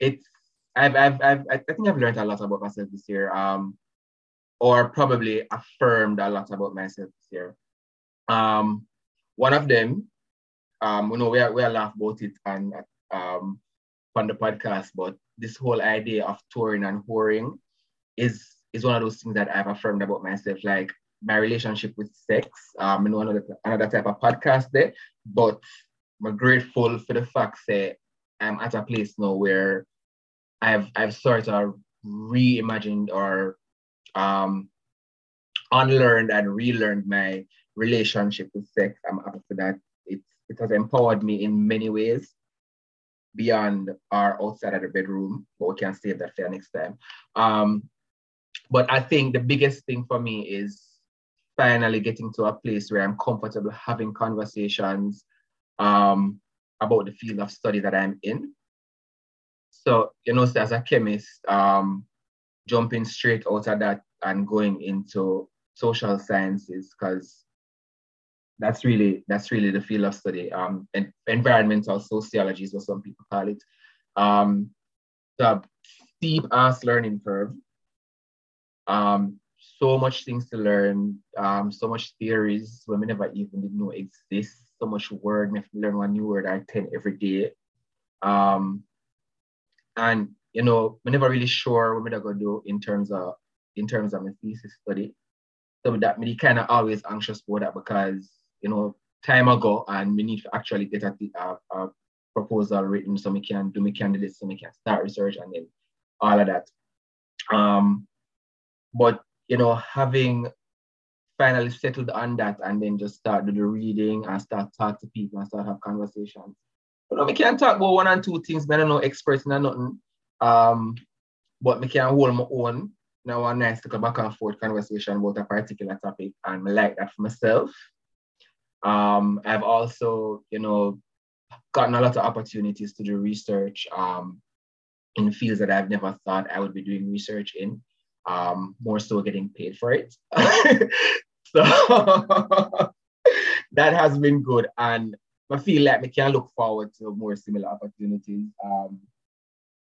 it's I've I've I've I think I've learned a lot about myself this year, um, or probably affirmed a lot about myself this year. Um, one of them, um, you know, we are, we are laugh about it and um on the podcast, but this whole idea of touring and whoring is is one of those things that I've affirmed about myself, like. My relationship with sex, um, you know, another, another type of podcast there, but I'm grateful for the fact that I'm at a place now where I've I've sort of reimagined or um, unlearned and relearned my relationship with sex. I'm happy for that. It, it has empowered me in many ways beyond or outside of the bedroom, but we can save that for next time. Um, but I think the biggest thing for me is finally getting to a place where I'm comfortable having conversations um, about the field of study that I'm in. So, you know, so as a chemist, um, jumping straight out of that and going into social sciences, because that's really that's really the field of study. Um, and environmental sociology is what some people call it. Um, the steep-ass learning curve. Um, So much things to learn, um, so much theories women never even didn't know exist, so much word, we have to learn one new word I attend every day. Um, and, you know, we're never really sure what we're going to do in terms of in terms of my thesis study. So that me kind of always anxious about that because, you know, time ago and we need to actually get a, a, a proposal written so we can do my candidates, so we can start research and then all of that. Um, but you know, having finally settled on that and then just start do the reading and start talk to people and start have conversations. You know, we can't talk about one and two things, but I don't know experts in nothing. Um, but we can hold my own. Now I'm nice to go back and forth conversation about a particular topic and I like that for myself. Um, I've also, you know, gotten a lot of opportunities to do research um, in fields that I've never thought I would be doing research in. Um, more so getting paid for it. So that has been good. And I feel like I can look forward to more similar opportunities um,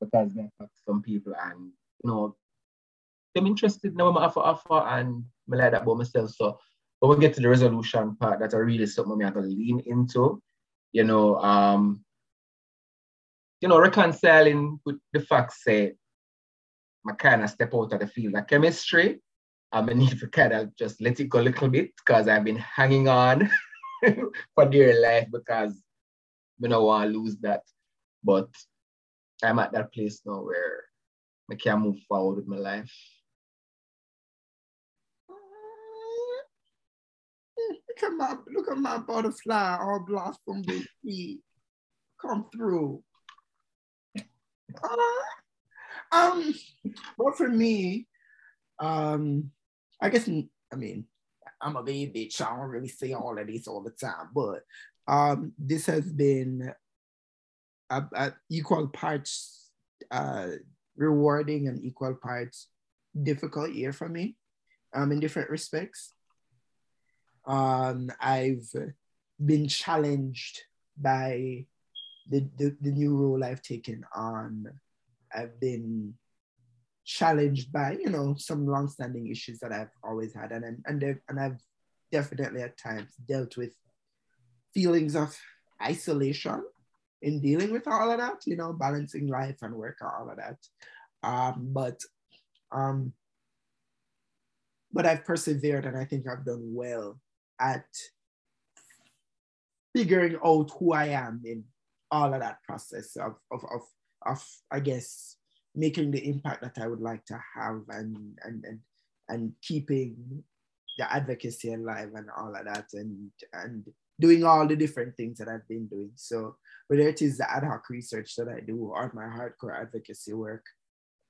because I talk to some people and, you know, I'm interested now in my offer, offer and I like that about myself. So when we get to the resolution part, that's really something I'm going to lean into, you know, um, you know, reconciling with the facts say, I kind of step out of the field of chemistry. I need to kind of just let it go a little bit because I've been hanging on for dear life because we don't want to lose that. But I'm at that place now where I can move forward with my life. Look at my, look at my butterfly all blossom with me. Come through. Uh, Um, but for me, um, I guess, I mean, I'm a baby bitch, so I don't really say all of this all the time, but um, this has been a, a equal parts uh, rewarding and equal parts difficult year for me um, in different respects. Um, I've been challenged by the, the, the new role I've taken on. I've been challenged by, you know, some long-standing issues that I've always had. And, I'm, and, and I've definitely at times dealt with feelings of isolation in dealing with all of that, you know, balancing life and work and all of that. Um, but, um, but I've persevered, and I think I've done well at figuring out who I am in all of that process of, of, of, of I guess, making the impact that I would like to have, and, and, and, and keeping the advocacy alive and all of that, and, and doing all the different things that I've been doing. So whether it is the ad hoc research that I do or my hardcore advocacy work,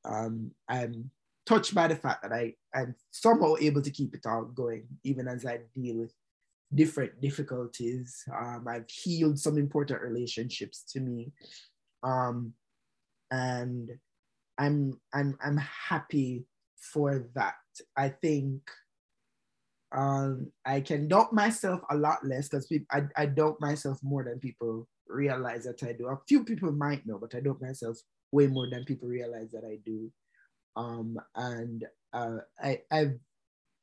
um, I'm touched by the fact that I am somehow able to keep it all going, even as I deal with different difficulties. Um, I've healed some important relationships to me. Um, and I'm, I'm, I'm happy for that. I think um, I can doubt myself a lot less, because I, I doubt myself more than people realize that I do. A few people might know, but I doubt myself way more than people realize that I do. Um, and uh, I, I've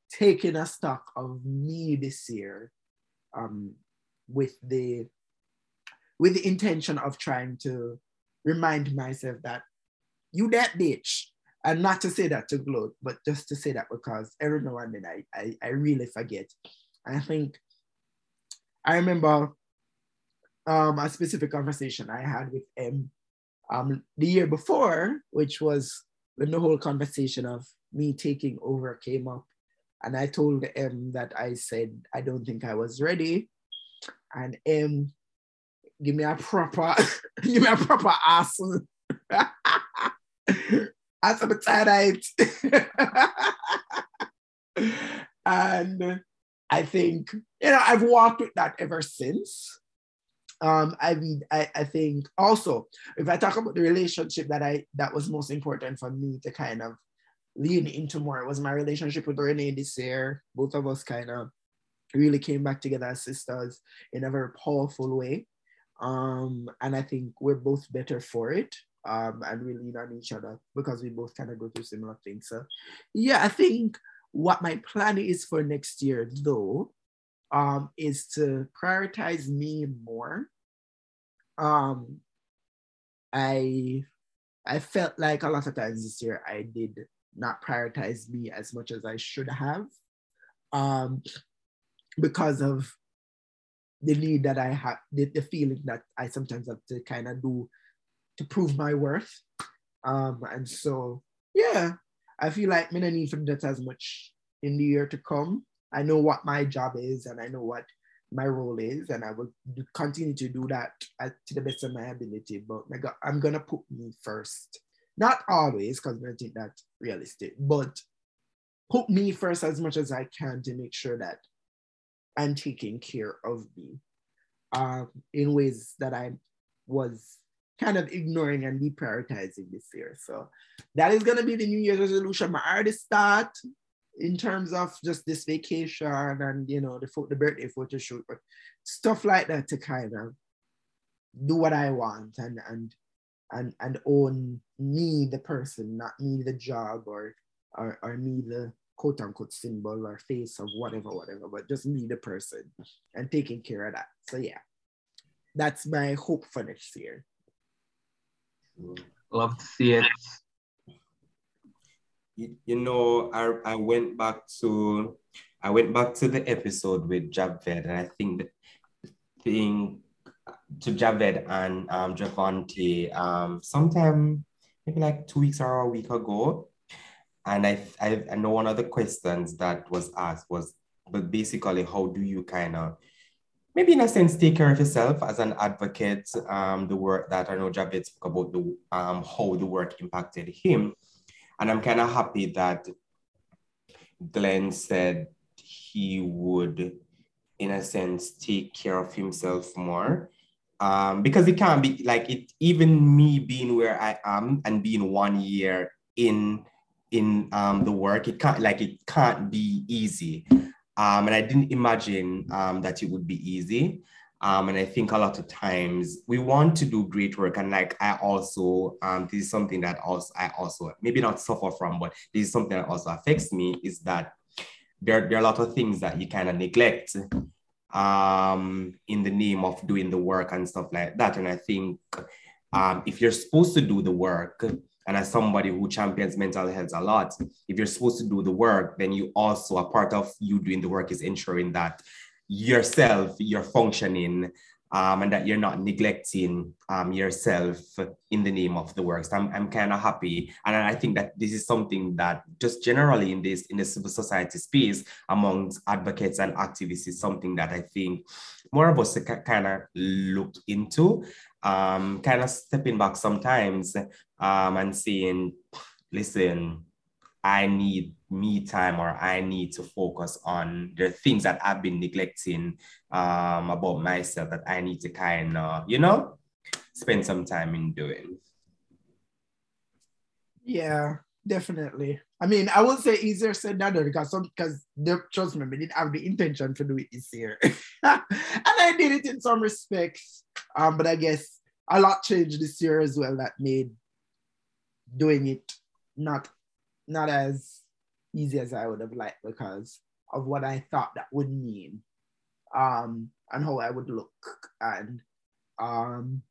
taken a stock of me this year, um, with the with the intention of trying to remind myself that you that bitch, and not to say that to gloat, but just to say that because every now and then I, I, I really forget. I think I remember um, a specific conversation I had with him um, the year before, which was when the whole conversation of me taking over came up. And I told M that I said, I don't think I was ready. And M, give me a proper, give me a proper ass. Ass of the tight. And I think, you know, I've walked with that ever since. Um, I mean, I, I think also, if I talk about the relationship that I that was most important for me to kind of lean into more, it was my relationship with Renee this year. Both of us kind of really came back together as sisters in a very powerful way. Um, and I think we're both better for it. Um, and we lean on each other because we both kind of go through similar things. So yeah, I think what my plan is for next year though, Um, is to prioritize me more. Um, I I felt like a lot of times this year I did not prioritize me as much as I should have, um, because of the need that I have, the, the feeling that I sometimes have to kind of do to prove my worth. Um, and so, yeah, I feel like I don't need to do that as much in the year to come. I know what my job is, and I know what my role is, and I will do, continue to do that at, to the best of my ability. But my God, I'm going to put me first. Not always, because I think that's realistic, but put me first as much as I can to make sure that I'm taking care of me uh, in ways that I was kind of ignoring and deprioritizing this year. So that is going to be the New Year's resolution. My already start. In terms of just this vacation and, you know, the, the birthday photo shoot, but stuff like that to kind of do what I want and and and and own me, the person, not me, the job, or or, or me, the quote unquote symbol or face of whatever, whatever, but just me, the person, and taking care of that. So yeah, that's my hope for next year. Love to see it. You know, I, I went back to I went back to the episode with Javed, and I think the thing to Javed and um, Javante um, sometime maybe like two weeks or a week ago, and I, I I know one of the questions that was asked was, but basically, how do you kind of maybe in a sense take care of yourself as an advocate? Um, the work that I know Javed spoke about, the um how the work impacted him. And I'm kind of happy that Glenn said he would, in a sense, take care of himself more. Um, because it can't be like it, even me being where I am and being one year in in um, the work, it can't like it can't be easy. Um, and I didn't imagine um, that it would be easy. Um, and I think a lot of times we want to do great work. And like, I also, um, this is something that also I also maybe not suffer from, but this is something that also affects me, is that there, there are a lot of things that you kind of neglect um, in the name of doing the work and stuff like that. And I think um, if you're supposed to do the work, and as somebody who champions mental health a lot, if you're supposed to do the work, then you also, a part of you doing the work is ensuring that yourself, you're functioning, um, and that you're not neglecting um, yourself in the name of the work. So I'm, I'm kind of happy. And I think that this is something that just generally in this, in the civil society space amongst advocates and activists is something that I think more of us kind of look into, um, kind of stepping back sometimes um, and saying, listen, I need me time, or I need to focus on the things that I've been neglecting um, about myself that I need to kind of, you know, spend some time in doing. Yeah, definitely. I mean, I would say easier said than done, because some, because trust me, I didn't have the intention to do it this year. And I did it in some respects. Um, but I guess a lot changed this year as well that made doing it not not as easy as I would have liked, because of what I thought that would mean um, and how I would look, and um,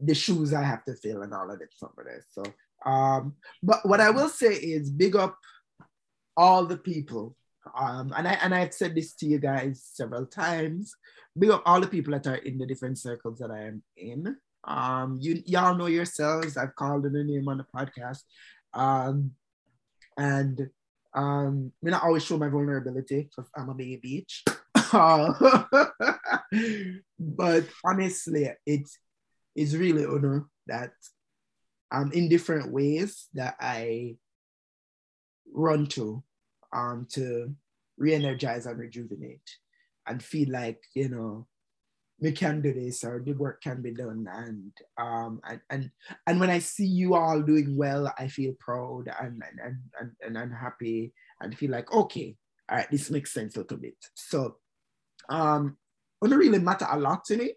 the shoes I have to fill and all of it over there. So, um, but what I will say is big up all the people. Um, and I, and I've said this to you guys several times, big up all the people that are in the different circles that I am in. Um, you, y'all know yourselves. I've called in the name on the podcast. Um, and um, I mean, I always show my vulnerability because I'm a big bitch. But honestly, it is really honor that um, in different ways that I run to um, to re-energize and rejuvenate and feel like, you know, we can do this, or the work can be done. And um and and, and when I see you all doing well, I feel proud and and and and I'm happy and feel like, okay, all right, this makes sense a little bit. So um it doesn't really matter a lot to me,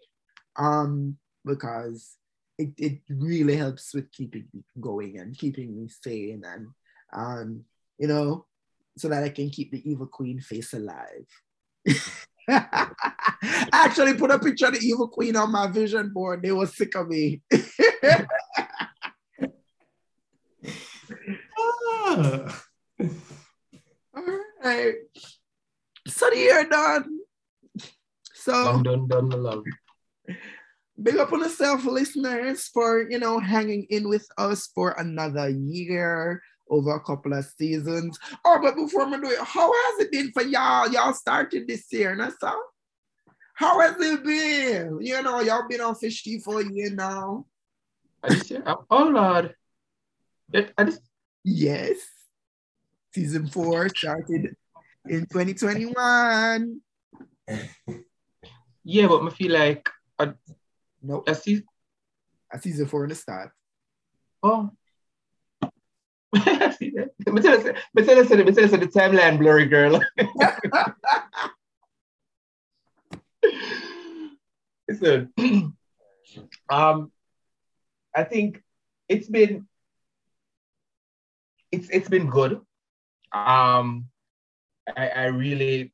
um, because it, it really helps with keeping me going and keeping me sane, and um, you know, so that I can keep the evil queen face alive. I actually put a picture of the evil queen on my vision board. They were sick of me. Ah. All right. So the year done. So done, done, done, love. Big up on yourself, listeners, for, you know, hanging in with us for another year, over a couple of seasons. Oh, but before I do it, how has it been for y'all? Y'all started this year, and I saw. How has it been? You know, y'all been on Fish Tea for a year now. Oh, Lord. Just... Yes. Season four started in twenty twenty-one. Yeah, but I feel like... I... Nope. A season... a season four in the start. Oh. But tell us, but tell us, but tell us the timeline blurry, girl. Listen, um, I think it's been it's it's been good. Um, I, I really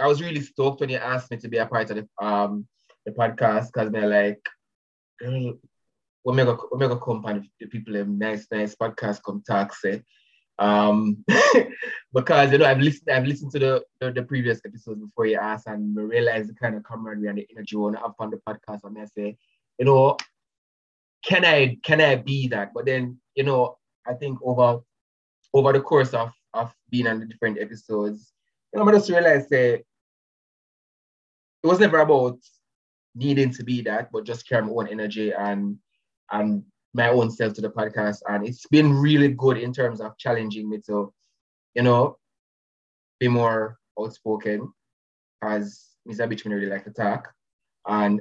I was really stoked when you asked me to be a part of the um the podcast, because they're like, girl, we make a we make a company. The people have nice, nice podcasts come talk say, um, because you know I've listened I've listened to the, the the previous episodes before you asked, and I realized the kind of camaraderie and the energy on up on the podcast. And I say, you know, can I can I be that? But then, you know, I think over over the course of of being on the different episodes, you know, I just realized say it was never about needing to be that, but just carry my own energy and. and my own self to the podcast. And it's been really good in terms of challenging me to, you know, be more outspoken, as Mister Bitchman really like to talk. And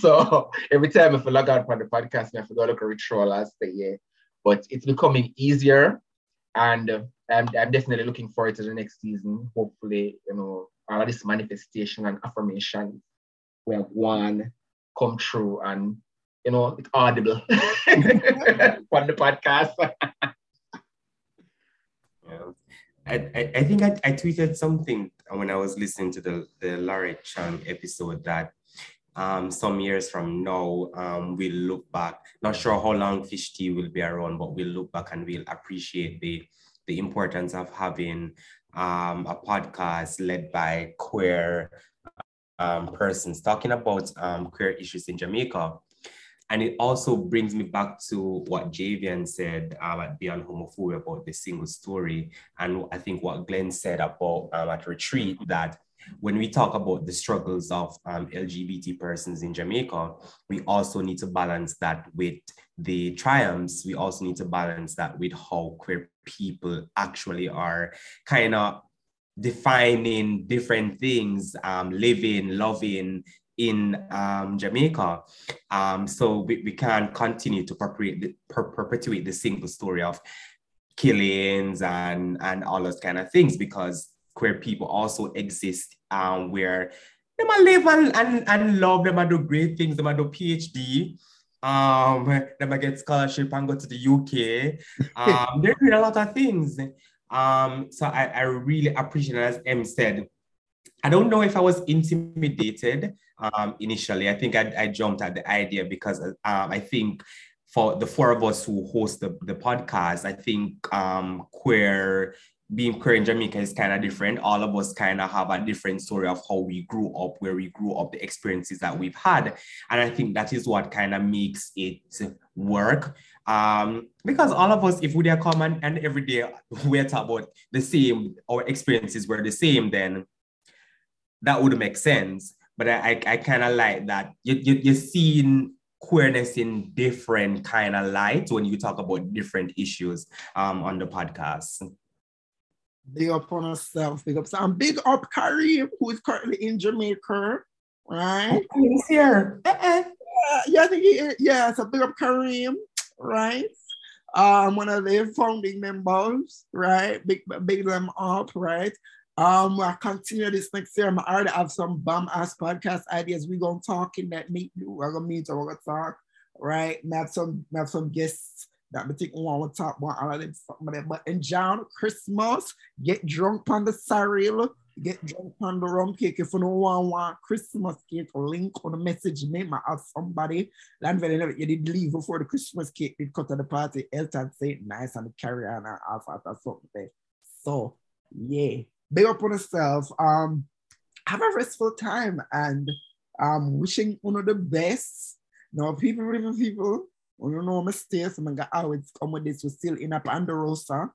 so every time I log out from the podcast, I have to go look at ritual last year. But it's becoming easier. And I'm, I'm definitely looking forward to the next season. Hopefully, you know, all of this manifestation and affirmation we have won come true, and you know, it's audible on the podcast. Yeah. I, I, I think I, I tweeted something when I was listening to the, the Larry Chung episode that um, some years from now, um, we'll look back, not sure how long Fish Tea will be around, but we'll look back and we'll appreciate the, the importance of having um, a podcast led by queer um, persons talking about um, queer issues in Jamaica. And it also brings me back to what Javian said um, at Beyond Homophobia about the single story. And I think what Glenn said about um, at retreat, that when we talk about the struggles of um, L G B T persons in Jamaica, we also need to balance that with the triumphs. We also need to balance that with how queer people actually are kind of defining different things, um, living, loving, in um, Jamaica. Um, so we, we can continue to perpetuate the, per- perpetuate the single story of killings and, and all those kind of things, because queer people also exist um, where they might live and, and, and love, they might do great things, they might do PhD, um, they might get scholarship and go to the U K. Um, they're doing a lot of things. Um, so I, I really appreciate, as Em said, I don't know if I was intimidated um, initially. I think I, I jumped at the idea because um, I think for the four of us who host the, the podcast, I think um, queer, being queer in Jamaica is kind of different. All of us kind of have a different story of how we grew up, where we grew up, the experiences that we've had. And I think that is what kind of makes it work. Um, because all of us, if we are common and every day we're talking about the same, our experiences were the same, then that would make sense. But I I, I kind of like that. You, you, you're seeing queerness in different kind of light when you talk about different issues um, on the podcast. Big up on ourselves. Big up. And big up Kareem, who is currently in Jamaica, right? He's here. Uh-uh. Yeah, yeah, I think he is. Yeah, so big up Kareem, right? Um, one of the founding members, right? Big, big them up, right? Um, we'll continue this next year. I already have some bum ass podcast ideas. We're gonna talk in that meet you. We're gonna meet and we're gonna talk, right? And have some have some guests that we think we want to talk about all of them, something like that. But enjoy Christmas, get drunk on the cereal, get drunk on the rum cake. If you don't want, want Christmas cake, link on the message name of somebody. Then you did leave before the Christmas cake did cut to the party, else I'd say nice and carry on and half after something. So yeah. Big up on yourself. Um, have a restful time and um, wishing one of the best. Now, people, people, people, we don't know mistakes. I'm gonna always come with this. We're still in a Pandorosa,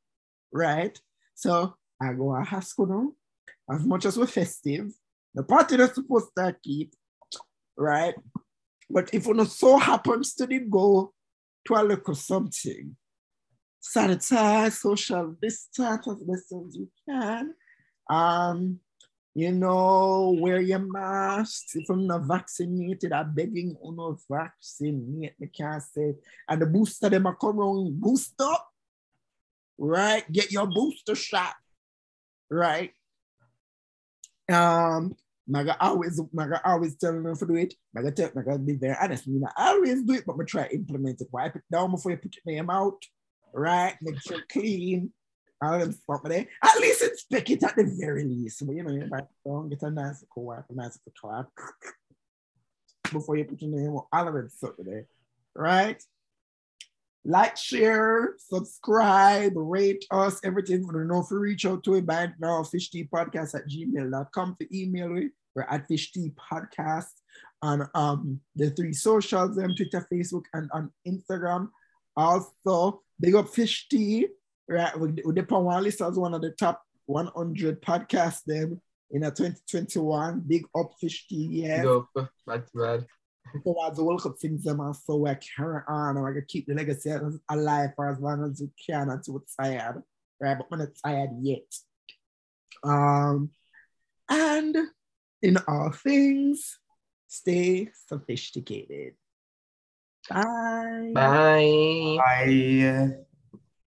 right? So I go a Haskono. As much as we're festive, the party that's supposed to keep, right? But if one so happens to go to a look or something, sanitize, social distance as best as you can. Um, you know, wear your masks. If I'm not vaccinated, I'm begging you not vaccinate. I can't say. And the booster, them are come around booster, right? Get your booster shot, right? Um, maga always, maga always telling them to do it. Maga tell, maga be very honest. You know, I always do it, but I try to implement it. Wipe it down before you put your name out, right? Make sure it's clean. At least inspect it at the very least. But you know, you might don't get a nice wipe, a nice wipe before you put your name on all of it today, right? Like, share, subscribe, rate us, everything. We don't know if you reach out to it by now, fishteapodcast at gmail dot com for email it. We're at fishteapodcast on um, the three socials, um, Twitter, Facebook, and on Instagram. Also, big up Fish Tea. Right, we depend on list as one of the top one hundred podcasts them in a twenty twenty-one. Big up Fish Tea, yeah. No, that's bad. So as the World Cup things them and so we carry on and we keep the legacy alive for as long as we can until we're tired. Right, but we're not tired yet. Um, and in all things, stay sophisticated. Bye. Bye. Bye.